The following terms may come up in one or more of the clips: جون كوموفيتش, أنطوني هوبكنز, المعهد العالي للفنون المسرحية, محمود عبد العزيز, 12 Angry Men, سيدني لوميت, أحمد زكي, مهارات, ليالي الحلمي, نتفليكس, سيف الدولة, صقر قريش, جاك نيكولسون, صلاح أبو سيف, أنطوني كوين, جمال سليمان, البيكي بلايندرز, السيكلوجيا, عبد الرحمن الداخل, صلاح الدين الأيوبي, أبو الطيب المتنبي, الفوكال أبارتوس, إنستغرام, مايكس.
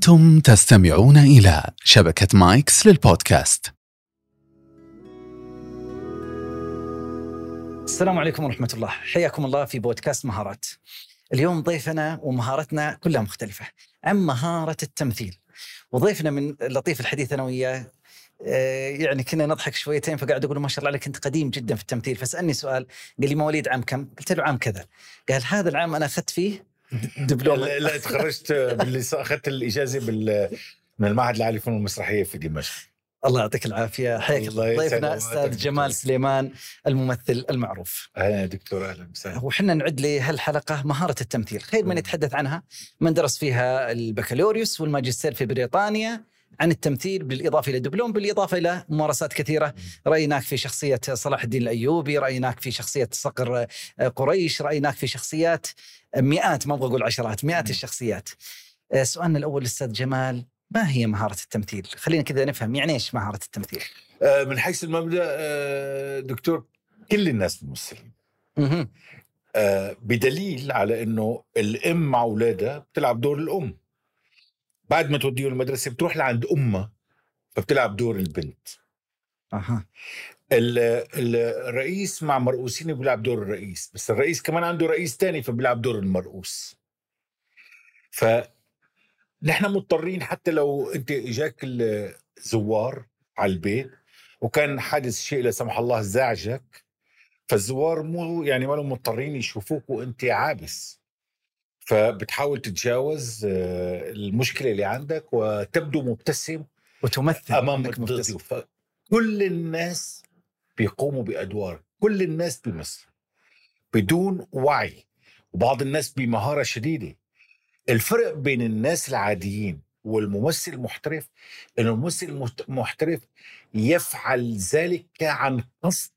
أنتم تستمعون إلى شبكة مايكس للبودكاست. السلام عليكم ورحمة الله، حياكم الله في بودكاست مهارات. اليوم ضيفنا ومهارتنا كلها مختلفة عن مهارة التمثيل، وضيفنا من لطيف الحديث أنا وياه، يعني كنا نضحك شويتين، فقاعد أقول ما شاء الله عليك أنت قديم جدا في التمثيل. فسألني سؤال، قال لي مواليد عام كم؟ قلت له عام كذا، قال هذا العام أنا أخذت فيه دبلوم. لا تخرجت أخذت الإجازة من المعهد العالي للفنون المسرحية في دمشق. الله يعطيك العافية، حياك الله. ضيفنا أستاذ جمال سليمان الممثل المعروف. أهلا دكتور، أهلا وسهلا. وحنا نعد لهالحلقة مهارة التمثيل، خير من يتحدث عنها من درس فيها البكالوريوس والماجستير في بريطانيا عن التمثيل، بالإضافة إلى دبلوم، بالإضافة إلى ممارسات كثيرة. رأيناك في شخصية صلاح الدين الأيوبي، رأيناك في شخصية صقر قريش، رأيناك في شخصيات مئات، ما أبغى أقول عشرات، مئات الشخصيات. سؤالنا الأول أستاذ جمال، ما هي مهارة التمثيل؟ خلينا كذا نفهم يعني إيش مهارة التمثيل؟ من حيث المبدأ دكتور، كل الناس ممثلين، بدليل على أنه الأم مع أولادها بتلعب دور الأم، بعد ما توديه المدرسة بتروح لعند أمه فبتلعب دور البنت. الرئيس مع مرؤوسين بيلعب دور الرئيس، بس الرئيس كمان عنده رئيس تاني فبيلعب دور المرؤوس. فنحن مضطرين، حتى لو أنت إجاك الزوار على البيت وكان حادث شيء لا سمح الله زعجك، فالزوار مو يعني ما لهم مضطرين يشوفوك وأنت عابس، فبتحاول تتجاوز المشكلة اللي عندك وتبدو مبتسم وتمثل أمام الضيوف. كل الناس بيقوموا بأدوار، كل الناس بيمثلوا بدون وعي، وبعض الناس بمهارة شديدة. الفرق بين الناس العاديين والممثل المحترف أن الممثل المحترف يفعل ذلك عن قصد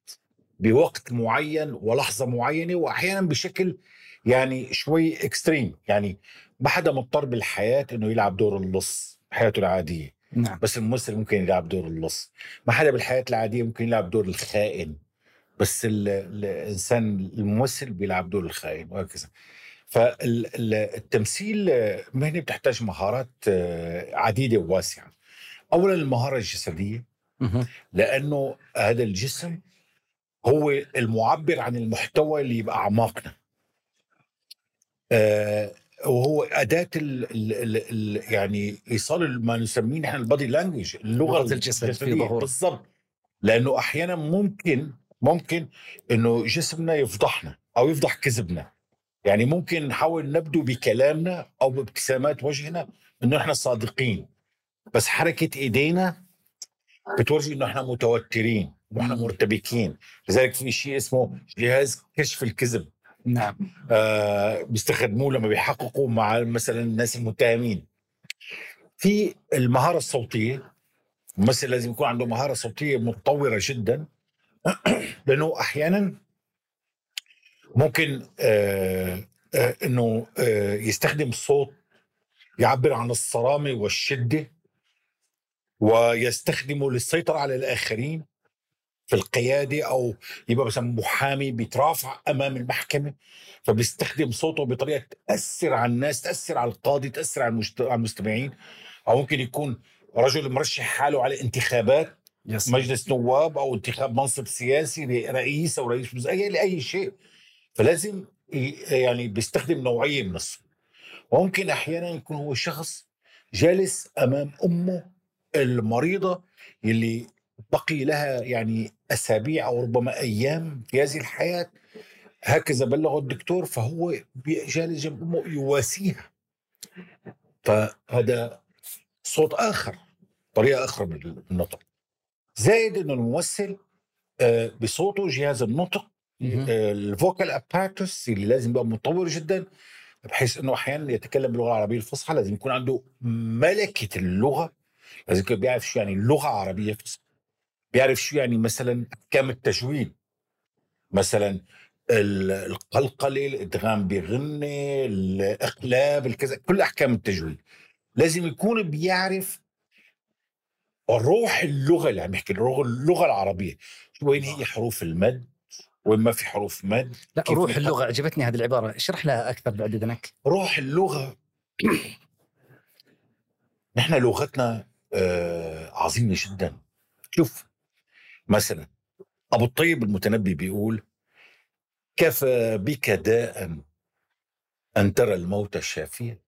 بوقت معين ولحظة معينة، وأحيانا بشكل يعني شوي اكستريم. يعني ما حدا مضطر بالحياة انه يلعب دور اللص بحياته العادية، نعم. بس الممثل ممكن يلعب دور اللص. ما حدا بالحياة العادية ممكن يلعب دور الخائن، بس الإنسان الممثل بيلعب دور الخائن، وهكذا. فالتمثيل مهنة بتحتاج مهارات عديدة وواسعة. أولا المهارة الجسدية، لأنه هذا الجسم هو المعبر عن المحتوى اللي يبقى أعماقنا، وهو أداة يعني إيصال ما نسميه نحن البادي لانجوج، اللغة الجسدية بالضبط. لأنه أحيانا ممكن إنه جسمنا يفضحنا أو يفضح كذبنا. يعني ممكن نحاول نبدو بكلامنا أو بابتسامات وجهنا إنه إحنا صادقين، بس حركة إيدينا بتورجي إنه إحنا متوترين وإحنا مرتبكين. لذلك في شيء اسمه جهاز كشف الكذب، نعم، بيستخدموه لما بيحققوا مع مثلا الناس المتهمين. في المهارة الصوتية، الممثل لازم يكون عنده مهارة صوتية متطورة جدا، لأنه أحيانا ممكن أنه يستخدم صوت يعبر عن الصرامة والشدة، ويستخدمه للسيطرة على الآخرين في القيادة، أو يبقى مثلا محامي بيترافع أمام المحكمة فبيستخدم صوته بطريقة تأثر على الناس، تأثر على القاضي، تأثر على المستمعين. أو ممكن يكون رجل مرشح حاله على انتخابات مجلس نواب أو انتخاب منصب سياسي لرئيس أو رئيس جمهورية لأي شيء، فلازم يعني بيستخدم نوعية من الصوت. وممكن أحيانا يكون هو شخص جالس أمام أمه المريضة اللي بقي لها يعني أسابيع أو ربما أيام في هذه الحياة، هكذا بلغه الدكتور، فهو جالس جنب أمه يواسيها. فهذا صوت آخر، طريقة أخرى من النطق. زائد أنه الممثل بصوته جهاز النطق الفوكال أبارتوس اللي لازم يبقى متطور جدا، بحيث أنه أحيانا يتكلم باللغة العربية الفصحى. لازم يكون عنده ملكة اللغة، لازم يكون بيعرف شو يعني اللغة العربية فصحى، بيعرف شو يعني مثلا أحكام التجويد، مثلا القلقلة، الإدغام بغنة، الإقلاب، الكذا، كل أحكام التجويد. لازم يكون بيعرف روح اللغة اللي عم يحكي، اللغة العربية، وين هي حروف المد وما في حروف مد. لا، روح اللغة عجبتني هذه العبارة، اشرح لها أكثر بعد إذنك. روح اللغة نحن لغتنا عظيمة جدا. شوف مثلا أبو الطيب المتنبي بيقول: كفى بك داء أن ترى الموت الشافية،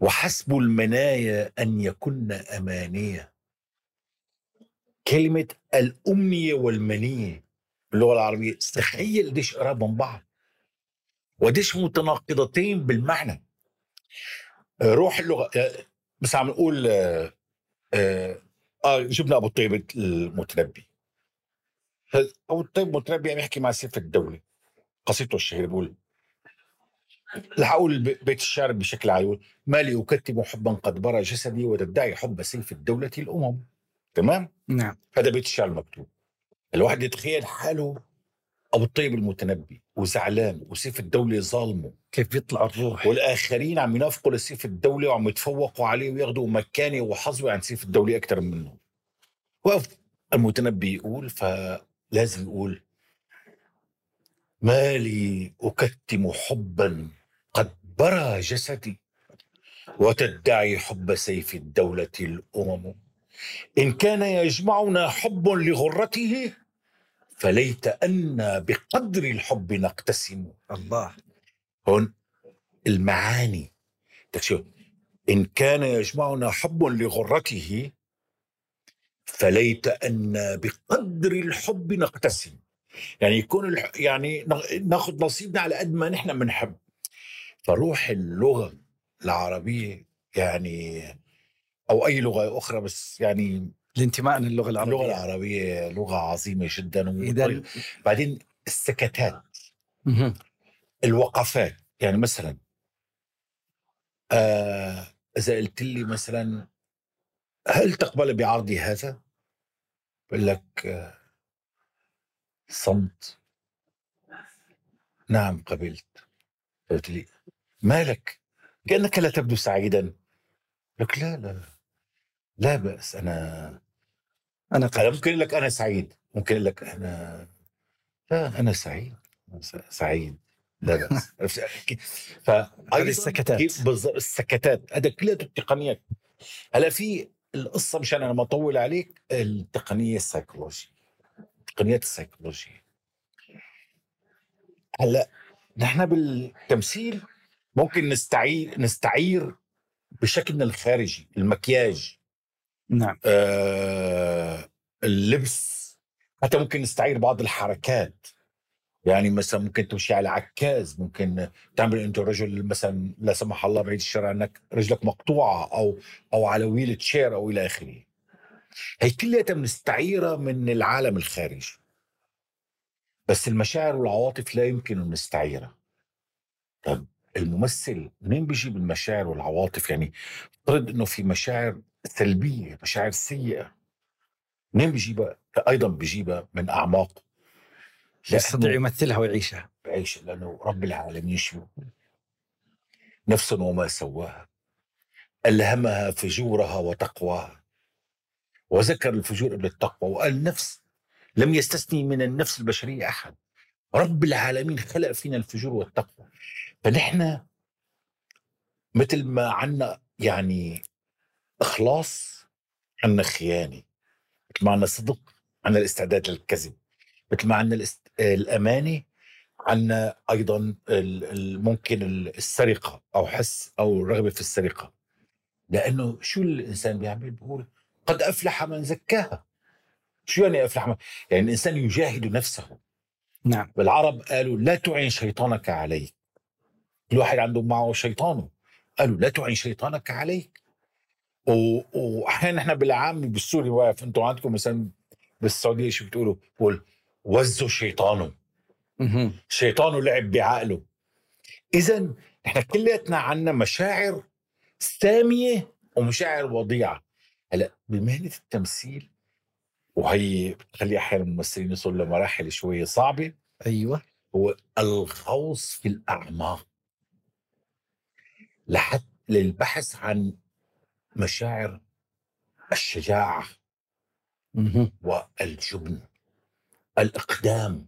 وحسب المنايا أن يكن أمانية. كلمة الأمنية والمنية باللغة العربية استحيل ديش قراب من بعض، وديش متناقضتين بالمعنى. روح اللغة. بس عم نقول جبنا أبو الطيب المتنبي. أبو الطيب المتنبي عم يحكي مع سيف الدولة، قصيدته الشهيرة بيقول: رح أقول بيت الشعر بشكل عيون، ما لي أكتم حبا قد برى جسدي وتدعي حب سيف الدولة الأمم. تمام؟ نعم. هذا بيت الشعر المكتوب. الواحد يتخيل حاله أبو الطيب المتنبي وزعلان وسيف الدولة ظالمه، كيف بيطلع الروح، والآخرين عم ينافقوا لسيف الدولة وعم يتفوقوا عليه وياخذوا مكاني وحظوي عن سيف الدولة أكثر منه. وقف المتنبي يقول، فلازم يقول: ما لي أكتم حبا قد برى جسدي وتدعي حب سيف الدولة الأمم، إن كان يجمعنا حب لغرته فليت أن بقدر الحب نقتسم. الله. هون المعاني. إن كان يجمعنا حب لغرته فليت أن بقدر الحب نقتسم، يعني يكون يعني ناخذ نصيبنا على قد ما نحن بنحب. فروح اللغة العربية يعني، أو أي لغة أخرى، بس يعني الانتماء للغة العربية. اللغة العربية لغة عظيمة جدا. بعدين السكتات، الوقفات. يعني مثلا إذا قلت لي مثلا: هل تقبل بعرضي هذا؟ بقول لك صمت. نعم قبلت. قلت لي: ما لك؟ كأنك لا تبدو سعيدا. لك: لا لا لا بأس، أنا ممكن لك أنا سعيد، ممكن لك أنا، لا أنا سعيد، سعيد لا بأس. فهذه السكتات السكتات هذا كلها التقنيات. هلا في القصة مشان أنا ما أطول عليك، التقنية السيكولوجية، تقنيات السيكولوجية. هلا نحن بالتمثيل ممكن نستعير بشكلنا الخارجي، المكياج، نعم، اللبس، حتى ممكن نستعير بعض الحركات. يعني مثلا ممكن تمشي على عكاز، ممكن تعمل انت رجل مثلا لا سمح الله بعيد الشر عنك رجلك مقطوعه او على ويل تشير او الى اخره. هي كلها بنستعيرها من العالم الخارجي، بس المشاعر والعواطف لا يمكن ان نستعيرها. طب الممثل منين بيجيب المشاعر والعواطف؟ يعني افترض انه في مشاعر سلبيه، مشاعر سيئه، منين بيجيبها؟ ايضا بيجيبها من اعماقه، يستطيع يمثلها ويعيشها، لانه رب العالمين شو نفس وما سواها، ألهمها فجورها وتقواها، وذكر الفجور قبل التقوى، وقال نفس لم يستثني من النفس البشريه احد. رب العالمين خلق فينا الفجور والتقوى. فنحن مثل ما عنا يعني إخلاص، عنا خيانة، مثل ما عنا صدق، عنا الاستعداد للكذب، مثل ما عنا الأمانة، عنا أيضا ممكن السرقة أو حس أو رغبة في السرقة. لأنه شو الإنسان بيعمل؟ بيقول قد أفلح من زكاها. شو يعني أفلح من؟ يعني الإنسان يجاهد نفسه. نعم. والعرب قالوا لا تعين شيطانك عليك. الواحد عنده معه شيطانه، قالوا لا تعين شيطانك عليك. وأحيانا احنا بالعام بالسوري واقف، انتم عندكم مثلا بالسعوديه شو بتقولوا؟ بقول وزوا شيطانه. شيطانه لعب بعقله. اذا احنا كلياتنا عندنا مشاعر ساميه ومشاعر وضيعه. هلا بمهنه التمثيل، وهي بتخلي احيانا الممثلين يوصلوا لمراحل شويه صعبه، ايوه، هو الغوص في الاعماق لحتى للبحث عن مشاعر الشجاعة والجبن، الإقدام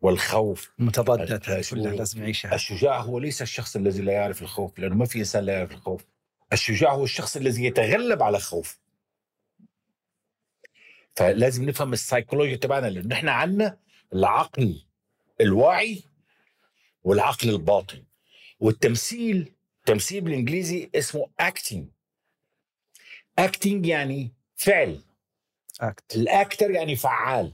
والخوف، متضادات كلها لازم نعيشها. الشجاع هو ليس الشخص الذي لا يعرف الخوف، لأنه ما في إنسان لا يعرف الخوف. الشجاع هو الشخص الذي يتغلب على خوف. فلازم نفهم السايكولوجيا تبعنا، لأن احنا عنا العقل الواعي والعقل الباطن. والتمثيل، التمثيل بالإنجليزي اسمه acting. acting يعني فعل، الأكتر يعني فعال.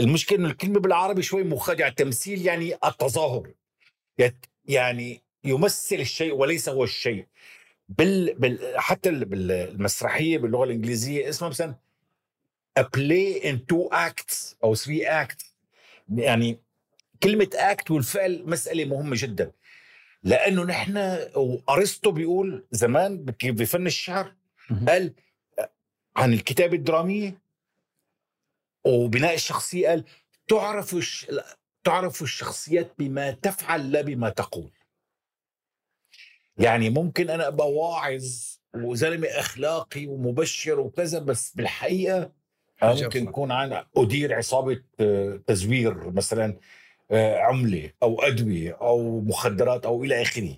المشكلة إن الكلمة بالعربي شوي مخادعة. التمثيل يعني التظاهر، يعني يمثل الشيء وليس هو الشيء. حتى بالمسرحية باللغة الإنجليزية اسمها مثلا a play in 2 acts أو 3 acts. يعني كلمة act والفعل مسألة مهمة جدا، لأنه نحن وأرسطو بيقول زمان بفن الشعر قال عن الكتابة الدرامية وبناء الشخصية، قال تعرف الشخصيات بما تفعل لا بما تقول. يعني ممكن أنا أبقى واعظ وزلمة أخلاقي ومبشر وكذا، بس بالحقيقة ممكن أكون أنا أدير عصابة تزوير مثلا عملة أو أدوية أو مخدرات أو إلى آخره.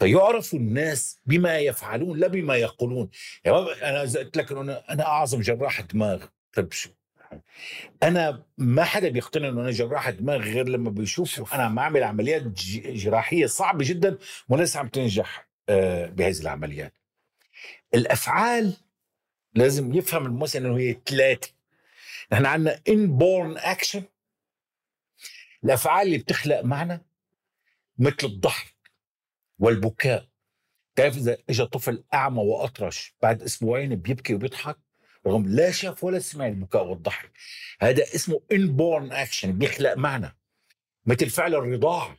فيعرف الناس بما يفعلون لا بما يقولون. يعني أنا قلت لك أنه أنا أعظم جراح دماغ، طب شو؟ أنا ما حدا بيقتنع أنه أنا جراح دماغ غير لما بيشوف أنا عم أعمل عمليات جراحية صعبة جدا ولسه عم تنجح بهذه العمليات. الأفعال لازم يفهم الممثل أنه هي 3. نحن عندنا inborn action، الأفعال اللي بتخلق معنا، مثل الضحك والبكاء. تعرف إذا إجا طفل أعمى وأطرش بعد أسبوعين بيبكي وبيضحك رغم لا شاف ولا سمع البكاء والضحك، هذا اسمه inborn action، بيخلق معنا. مثل فعل الرضاعة،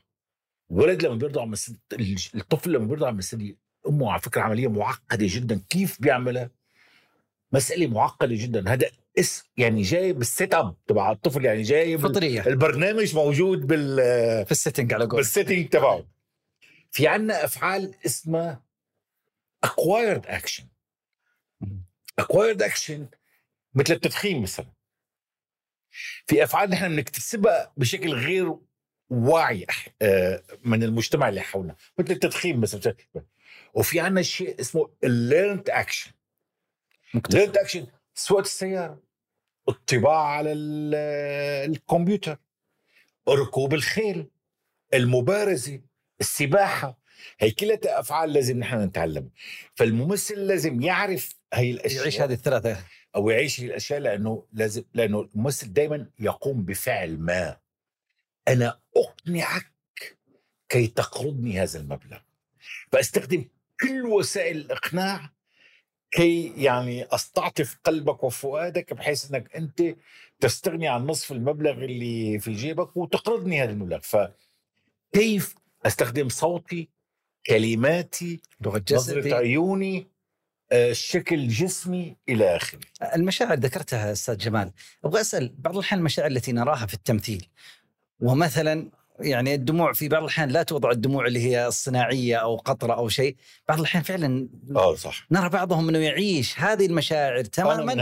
الولد لما بيرضع الطفل لما بيرضع مثل أمه، على فكرة عملية معقدة جدا، كيف بيعملها؟ مسألة معقدة جدا. هذا يعني جاي بالسيت اب تبع الطفل، يعني جاي فطرية، البرنامج موجود في السيتنج، على قول بالسيتنج تبعه. في عنا أفعال اسمها acquired action. acquired action مثل التدخين مثلا. في أفعال نحن بنكتسبها بشكل غير واعي من المجتمع اللي حولنا، مثل التدخين مثلا. وفي عنا شيء اسمه learned action. learned action سواقة السيارة، الطباعة على الكمبيوتر، ركوب الخيل، المبارزة، السباحة. هي كلها أفعال لازم نحن نتعلم. فالممثل لازم يعرف هي الأشياء، يعيش هذه ال3 أو يعيش هذه الأشياء، لأنه الممثل دايما يقوم بفعل ما. أنا أقنعك كي تقرضني هذا المبلغ، فأستخدم كل وسائل الإقناع كي يعني أستعطف قلبك وفؤادك بحيث أنك أنت تستغني عن نصف المبلغ اللي في جيبك وتقرضني هذا المبلغ. فكيف أستخدم صوتي، كلماتي، نظرة عيوني، شكل جسمي إلى آخره. المشاعر ذكرتها أستاذ جمال، أبغى أسأل بعض الأحيان المشاعر التي نراها في التمثيل، ومثلا يعني الدموع في بعض الأحيان لا توضع الدموع اللي هي الصناعية أو قطرة أو شيء، بعض الأحيان فعلا صح. نرى بعضهم أنه يعيش هذه المشاعر تماما. أنا من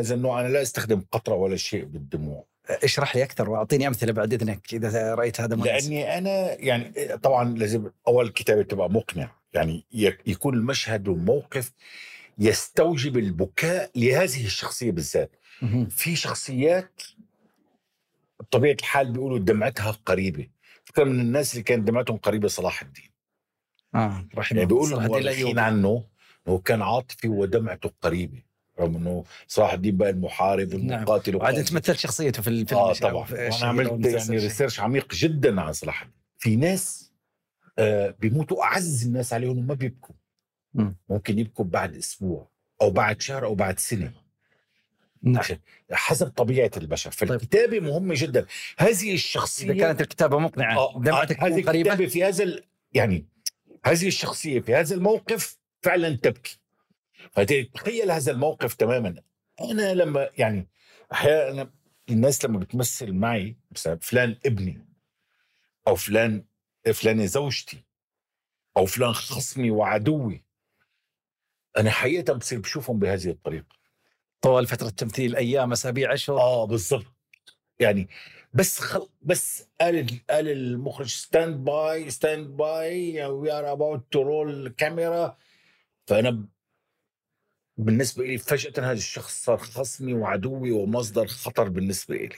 هذا النوع، أنا لا أستخدم قطرة ولا شيء بالدموع. اشرح لي أكثر وأعطيني أمثلة بعد إذنك إذا رأيت هذا مناسب. لأني أنا يعني طبعا لازم أول كتابة تبقى مقنع، يعني يكون المشهد والموقف يستوجب البكاء لهذه الشخصية بالذات. في شخصيات بطبيعة الحال بيقولوا دمعتها قريبة، فكرة من الناس اللي كانت دمعتهم قريبة صلاح الدين رحمه، يعني بيقولوا مؤرخين عنه هو كان عاطفي ودمعته قريبة، رغم أنه صلاح الدين بقى المحارب والمقاتل. نعم. وعاد تمثل شخصيته في الفيلم. طبعا أنا عملت يعني ريسيرش عميق جدا عن صلاح الدين. في ناس بيموتوا أعز الناس عليهم وما بيبكوا. ممكن يبكوا بعد أسبوع أو بعد شهر أو بعد سنة. نعم. حسب طبيعة البشر. فالكتابة مهمة جدا. هذه الشخصية إذا كانت الكتابة مقنعة دمعتك هذه قريبة، الكتابة في هذا يعني هذه الشخصية في هذا الموقف فعلا تبكي، فتتخيل هذا الموقف تماما. أنا لما يعني أحيانا الناس لما بتمثل معي مثلا فلان ابني أو فلان زوجتي أو فلان خصمي وعدوي، أنا حقيقة بصير بشوفهم بهذه الطريقة. طوال فترة التمثيل أيام، أسابيع، أشهر. بالضبط. يعني بس قال المخرج ستاند باي وي ار اباوت تو رول الكاميرا. فانا بالنسبه لي فجاه هذا الشخص صار خصمي وعدوي ومصدر خطر بالنسبه لي،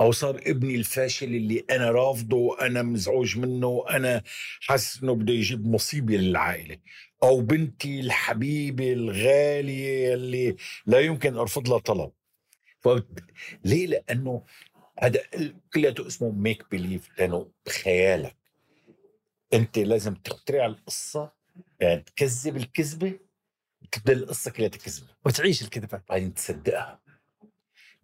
او صار ابني الفاشل اللي انا رافضه وانا مزعوج منه وانا حاسس انه بده يجيب مصيبه للعائله، او بنتي الحبيبه الغاليه اللي لا يمكن ارفض لها طلب. ليه؟ لانه هذا كلياته اسمه ميك بليف، لانه بخيالك انت لازم تخترع القصه، يعني تكذب الكذبه تبدا القصه كلها تكذبه وتعيش الكذبه بعدين تصدقها.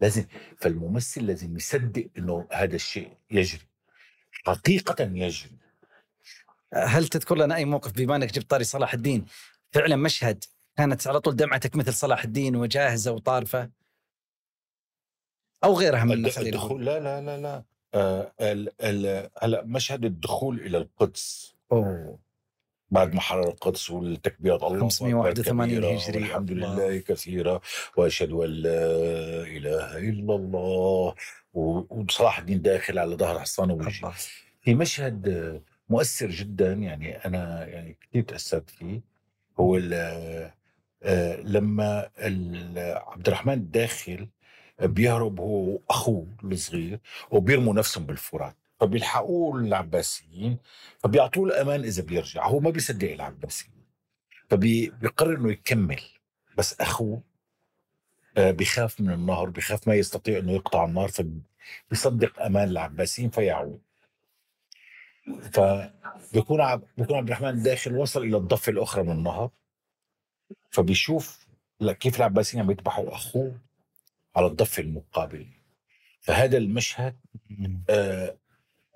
لازم فالممثل لازم يصدق انه هذا الشيء يجري حقيقه يجري. هل تذكر لنا اي موقف بما انك جبت طاري صلاح الدين فعلا مشهد كانت على طول دمعتك مثل صلاح الدين وجاهزه وطارفه او غيرها من الدخول؟ لا لا لا لا هلا مشهد الدخول الى القدس بعد محرر القدس والتكبيرات الله 581 هجري الحمد لله كثيرة وأشهد أن لا إله إلا الله، وصلاح الدين داخل على ظهر حصانه وجهه. في مشهد مؤثر جدا يعني أنا يعني كثير تأثرت فيه، هو لما عبد الرحمن الداخل بيهرب هو وأخوه الصغير وبيرموا نفسهم بالفرات، فبيلحقوه العباسيين فبيعطوه الأمان إذا بيرجع. هو ما بيصدق العباسيين فبيقرر إنه يكمل، بس أخوه بيخاف من النهر، بيخاف ما يستطيع إنه يقطع النهر، فبيصدق أمان العباسيين فيعود. فبيكون عبد الرحمن الداخل وصل إلى الضفة الأخرى من النهر، فبيشوف كيف العباسيين عم يذبحوا أخوه على الضفة المقابلة. فهذا المشهد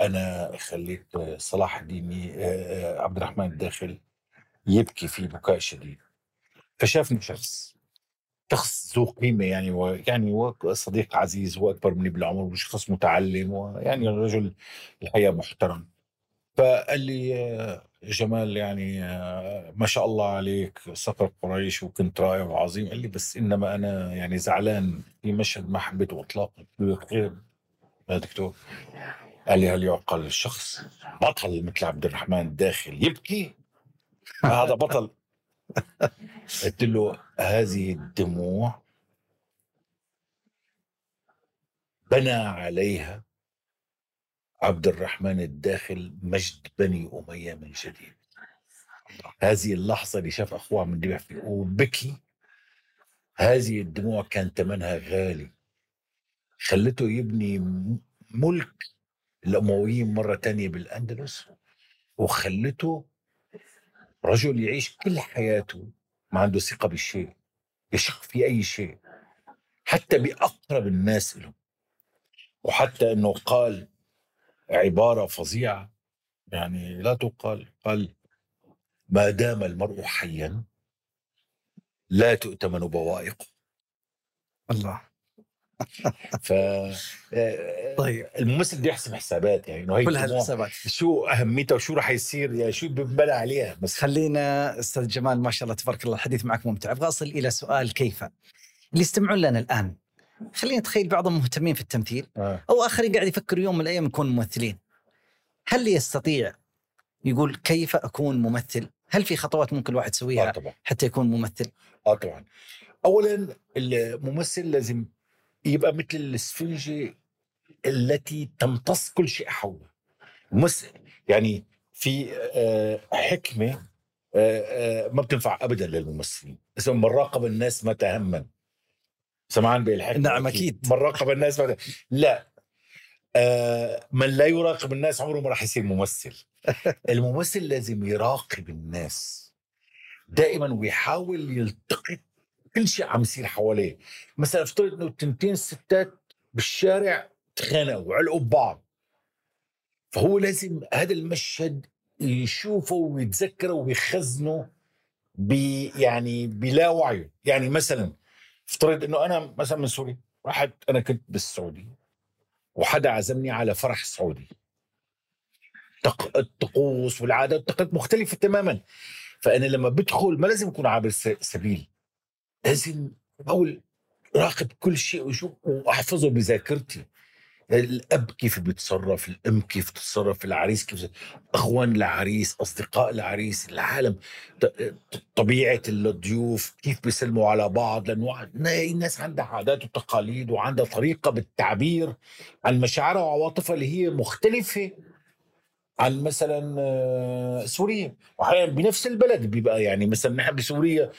أنا خليت صلاح الدين عبد الرحمن الداخل يبكي فيه بكاء شديد، فشافني شخص ذو قيمة يعني ويعني صديق عزيز وأكبر مني بالعمر وشخص متعلم ويعني رجل الحياة محترم. فقال لي جمال يعني ما شاء الله عليك صقر قريش وكنت رائع وعظيم، قال لي بس إنما أنا يعني زعلان في مشهد ما حبيته إطلاقا. خير يا دكتور، قال لي هل يعقل الشخص بطل مثل عبد الرحمن الداخل يبكي؟ هذا بطل. قلت له هذه الدموع بنى عليها عبد الرحمن الداخل مجد بني أمية من جديد. هذه اللحظة اللي شاف أخوه من دمع فيه وبكي، هذه الدموع كان ثمنها غالي، خلته يبني ملك الأمويين مرة تانية بالأندلس، وخلته رجل يعيش كل حياته ما عنده ثقة بالشيء، يشك في أي شيء حتى بأقرب الناس له. وحتى أنه قال عبارة فظيعة يعني لا تقال، قال ما دام المرء حيا لا تؤتمن بوائقه. الله. طيب الممثل بده يحسب حسابات يعني انه كل هالحسابات شو اهميتها وشو راح يصير يعني شو بنبلع عليها. بس خلينا استاذ جمال ما شاء الله تبارك الله الحديث معك ممتع، ابغى اصل الى سؤال كيف اللي يستمعون لنا الان. خلينا نتخيل بعضهم مهتمين في التمثيل او اخرين قاعد يفكر يوم من الايام يكون ممثلين، هل يستطيع يقول كيف اكون ممثل؟ هل في خطوات ممكن الواحد يسويها حتى يكون ممثل؟ طبعا اولا الممثل لازم يبقى مثل الإسفنجة التي تمتص كل شيء حوله. يعني في حكمة ما بتنفع أبدا للممثلين اسمها من راقب الناس ما تهمن. سمعان بالحكمة؟ نعم أكيد. من راقب الناس ما لا من لا يراقب الناس عمره ما راح يصير ممثل. الممثل لازم يراقب الناس دائما ويحاول يلتقط كل شيء عم يصير حواليه. مثلا افترض انه تنتين ستات بالشارع تخانقوا وعلقوا ببعض، فهو لازم هذا المشهد يشوفه ويتذكره ويخزنه يعني بلا وعيه. يعني مثلا افترض انه انا مثلا من سوريا، رحت انا كنت بالسعوديه وحدا عزمني على فرح سعودي، الطقوس والعادة والتقاليد مختلفه تماما، فانا لما بدخل ما لازم اكون عابر سبيل، لازم أول راقب كل شيء وشوف واحفظه بذاكرتي. الاب كيف بيتصرف، الام كيف بتتصرف، العريس كيف اخوان العريس، اصدقاء العريس، العالم، طبيعه الضيوف كيف بيسلموا على بعض، لانه الناس عندها عادات وتقاليد وعندها طريقه بالتعبير عن مشاعرها وعواطفها اللي هي مختلفه عن مثلا سوريا. واحيانا بنفس البلد بيبقى يعني مثلا نحن بسوريا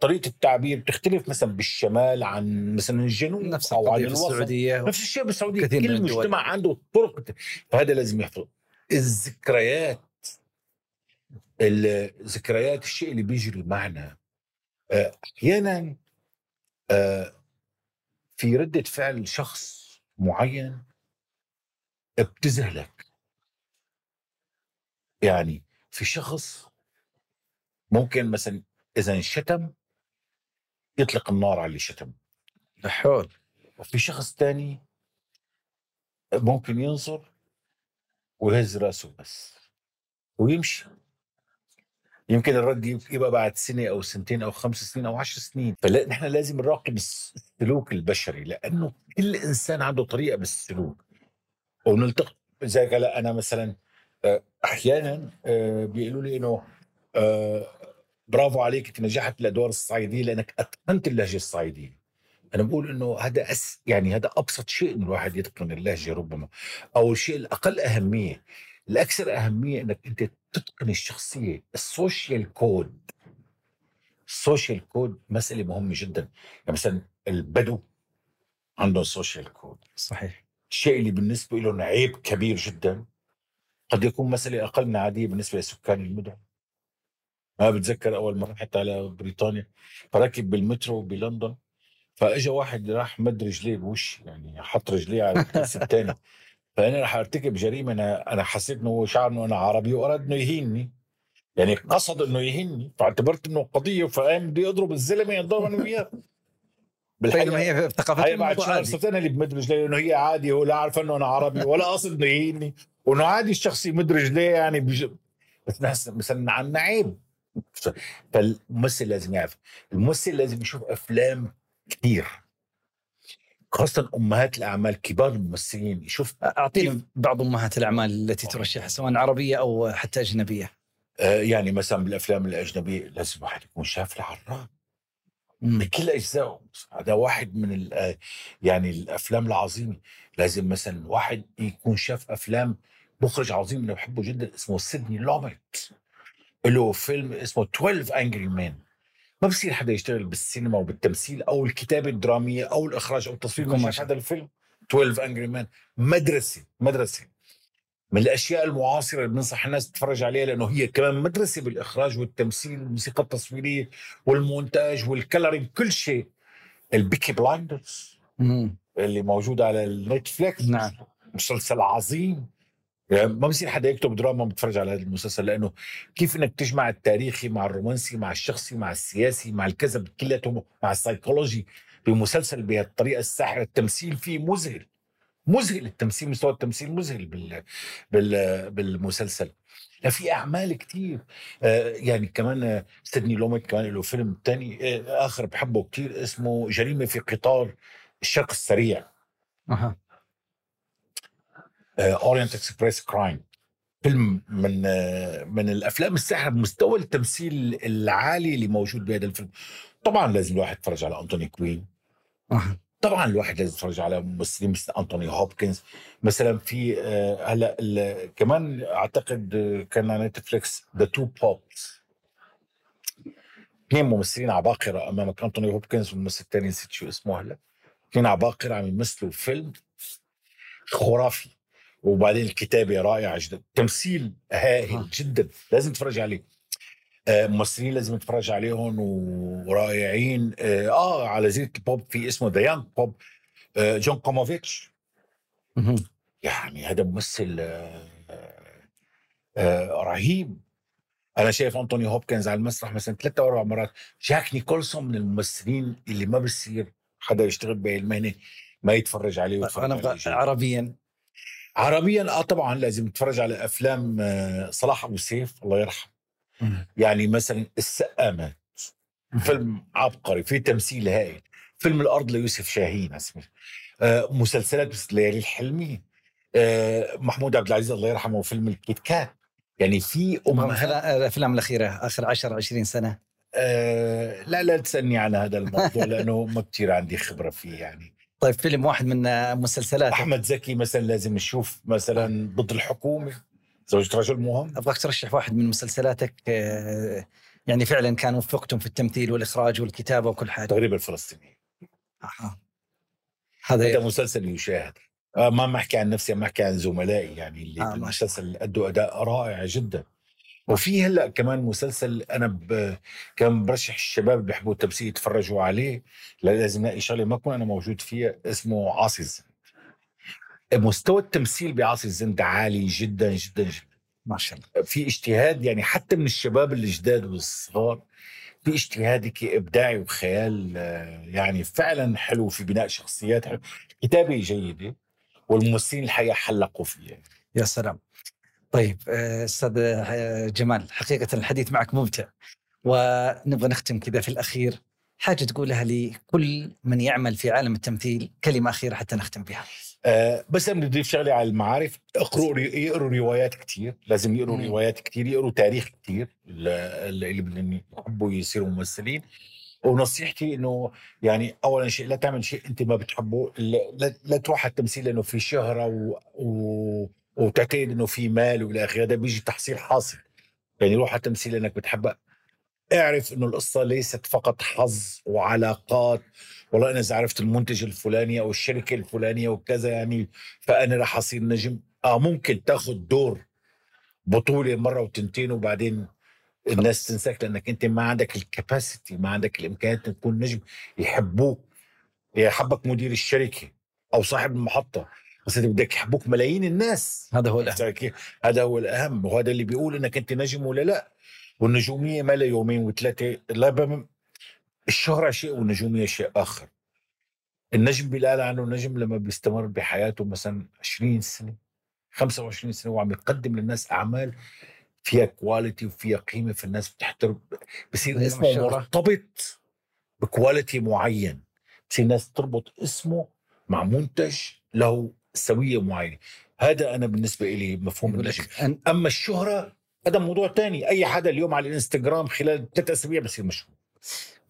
طريقه التعبير بتختلف مثلا بالشمال عن مثلا الجنوب، نفس او عن السعوديه، نفس الشيء بالسعوديه. كل مجتمع عنده طرق، فهذا لازم يحفظه. الذكريات الشيء اللي بيجري معنا احيانا في رده فعل شخص معين بتزهلك. يعني في شخص ممكن مثلا إذا انشتم يطلق النار على اللي شتم، وفي شخص تاني ممكن ينظر ويهز راسه بس ويمشي. يمكن الرد يبقى بعد سنة أو سنتين أو 5 سنين أو 10 سنين. فنحن لازم نراقب السلوك البشري، لأنه كل إنسان عنده طريقة بالسلوك ونلتقط. زي قال أنا مثلا أحيانا بيقولوا لي إنه برافو عليك انت نجحت بالادوار الصعيديه لانك اتقنت اللهجه الصعيديه. انا بقول انه هذا يعني هذا ابسط شيء انه الواحد يتقن اللهجه، ربما او الشيء الاقل اهميه. الاكثر اهميه انك انت تتقن الشخصيه، السوشيال كود. السوشيال كود مساله مهمه جدا. يعني مثلا البدو عنده سوشيال كود، صحيح، الشيء اللي بالنسبه لهم عيب كبير جدا قد يكون مساله اقل عاديه بالنسبه لسكان المدن. ما بتذكر أول مرة حتى على بريطانيا، فركب بالمترو بلندن، فأجا واحد راح مد رجليه بوشي، يعني حط رجليه على الكرسي الثاني. فأنا راح أرتكب جريمة. أنا حسيت إنه شعر إنه أنا عربي وأراد إنه يهيني، يعني قصد إنه يهيني، فاعتبرت إنه قضية وفقام بدي أضرب الزلمة ينضرب أنا وياه. طيب ما هي ثقافتنا بعد شهر صرت أنا اللي بمد رجليه إنه هي عادي، هو لا عارف إنه أنا عربي ولا قصد إنه يهيني، وإنه عادي الشخص يمد رجليه يعني بس نحس مثلا عنا عيب. فالممثل لازم يعرف، الممثل لازم يشوف أفلام كتير، خاصة أمهات الأعمال كبار الممثلين. يشوف أعطينا بعض أمهات الأعمال التي ترشحها سواء عربية أو حتى أجنبية. يعني مثلا بالأفلام الأجنبية لازم واحد يكون شاف العراق بكل أجزائه. هذا واحد من يعني الأفلام العظيمة. لازم مثلا واحد يكون شاف أفلام مخرج عظيم أنا بحبه جدا اسمه سيدني لوميت، له فيلم اسمه 12 Angry Men. ما بصير حدا يشتغل بالسينما وبالتمثيل أو الكتابة الدرامية أو الإخراج أو التصوير مش هذا الفيلم 12 Angry Men مدرسة من الأشياء المعاصرة اللي بننصح الناس تتفرج عليها، لأنه هي كمان مدرسة بالإخراج والتمثيل والموسيقى التصويرية والمونتاج والكلرين، كل شيء. البيكي بلايندرز اللي موجود على النتفليكس، نعم، مسلسل عظيم. يعني ما بصير حدا يكتب دراما بتفرج على هذا المسلسل، لأنه كيف إنك تجمع التاريخي مع الرومانسي مع الشخصي مع السياسي مع الكذا كلته مع السايكولوجي بمسلسل بهالطريقة الساحرة. التمثيل فيه مذهل. التمثيل مستوى التمثيل مذهل بالمسلسل. لا في أعمال كتير. يعني كمان سيدني لوميت كمان له فيلم تاني آخر بحبه كتير اسمه جريمة في قطار الشرق السريع. Orient Express Crime، فيلم من الأفلام الساحرة بمستوى التمثيل العالي اللي موجود بهذا الفيلم. طبعا لازم الواحد يتفرج على أنطوني كوين، طبعا الواحد لازم يتفرج على ممثلين مثل أنطوني هوبكنز مثلا. في هلا كمان أعتقد كان على نتفليكس The Two Pops، 2 ممثلين عباقرة أمامك، أنطوني هوبكنز والممثل الثاني نسيت شو اسمه هلا، 2 عباقرة عم يمثلوا فيلم خرافي. وبعدين الكتابة رائعة جدا، تمثيل هائل جدا، لازم تتفرج عليه. ممثلين لازم تتفرج عليهم ورائعين. على زينة البوب في اسمه ذا يانج بوب، جون كوموفيتش. يعني هذا ممثل رهيب. أنا شايف أنطوني هوبكنز على المسرح مثلا 3 أو 4 مرات. جاك نيكولسون من الممثلين اللي ما بصير حدا يشتغل بهي المهنة ما يتفرج عليه. أنا بقى عربياً طبعاً لازم تتفرج على أفلام صلاح أبو سيف الله يرحمه. يعني مثلاً السقامات، فيلم عبقري، فيه تمثيل هائل. فيلم الأرض ليوسف شاهين اسمه، مسلسلات بس ليالي الحلمي، محمود عبد العزيز الله يرحمه وفيلم الكيت كات. يعني في الأفلام الأخيرة آخر 10-20 سنة. لا تسألني عن هذا الموضوع لأنه ما كتير عندي خبرة فيه يعني. طيب فيلم واحد من مسلسلات أحمد زكي مثلا لازم نشوف مثلا ضد الحكومة، زوجة رجل مهم. أبغاك ترشح واحد من مسلسلاتك يعني فعلا كانوا وفقتهم في التمثيل والإخراج والكتابة وكل حاجة. تغريب الفلسطيني. هذا مسلسل يشاهد. ما أحكي عن نفسي، ما أحكي عن زملائي يعني اللي المسلسل أدوا أداء رائع جدا. وفي هلأ كمان مسلسل أنا كان برشح الشباب اللي بيحبوا التمثيل يتفرجوا عليه، لازم نلاقي شغلة ما أكون أنا موجود فيها، اسمه عاصي الزند. مستوى التمثيل بعاصي الزند عالي جدا جدا جدا ما شاء الله. في اجتهاد يعني حتى من الشباب الجداد والصغار، في اجتهاد إبداعي وخيال يعني فعلا حلو في بناء شخصيات حلو. كتابة جيدة والممثلين الحقيقة حلقوا فيها. يا سلام. طيب أستاذ جمال، حقيقة الحديث معك ممتع، ونبغى نختم كذا في الأخير حاجة تقولها لكل من يعمل في عالم التمثيل، كلمة أخيرة حتى نختم بها. بس أنا بدي شغلي على المعارف، يقروا روايات كتير، لازم يقروا روايات كتير، يقروا تاريخ كتير اللي بيحبوا يصيروا ممثلين. ونصيحتي إنه يعني أولا شيء لا تعمل شيء أنت ما بتحبه، لا تروح على التمثيل لأنه في شهرة وتعتقد إنه في مال والآخر، هذا بيجي تحصيل حاصل. يعني روح على التمثيل لأنك بتحبها، اعرف إنه القصة ليست فقط حظ وعلاقات، والله أنا إذا عرفت المنتج الفلاني أو الشركة الفلانية وكذا يعني فأنا راح أصير نجم. ممكن تاخد دور بطولة مرة وتنتين وبعدين الناس تنساك لأنك أنت ما عندك الكاباسيتي، ما عندك الإمكانيات تكون نجم يحبوك، يحبك مدير الشركة أو صاحب المحطة، بس أنت بدك يحبوك ملايين الناس. هذا هو الأهم، هذا هو الأهم، وهذا اللي بيقول إنك أنت نجم ولا لأ. والنجومية ما لها يومين وثلاثة، الشهرة شيء والنجومية شيء آخر. النجم بيلاقي عنه نجم لما بيستمر بحياته مثلا 20 سنة 25 سنة وعم يقدم للناس أعمال فيها كواليتي وفيها قيمة، في الناس بتحترم، بصير اسمه مرتبط بكواليتي معين، بصير الناس تربط اسمه مع منتج له سوية معينة. هذا أنا بالنسبة إلي مفهوم النجم. أما الشهرة هذا موضوع تاني، أي حدا اليوم على الإنستغرام خلال 3 أسابيع بصير مشهور.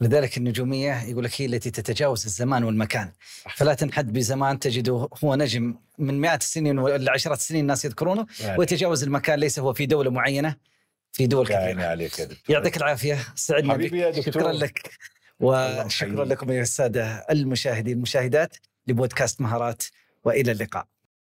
لذلك النجومية يقول لك هي التي تتجاوز الزمان والمكان، فلا تنحد بزمان تجده هو نجم من 100 سنين ولا 100 سنين الناس يذكرونه يعني. ويتجاوز المكان، ليس هو في دولة معينة، في دول كثيرة. يعطيك العافية، سعدنا بك، شكرا لك، وشكرا لكم يا السادة المشاهدين المشاهدات لبودكاست مهارات، وإلى اللقاء.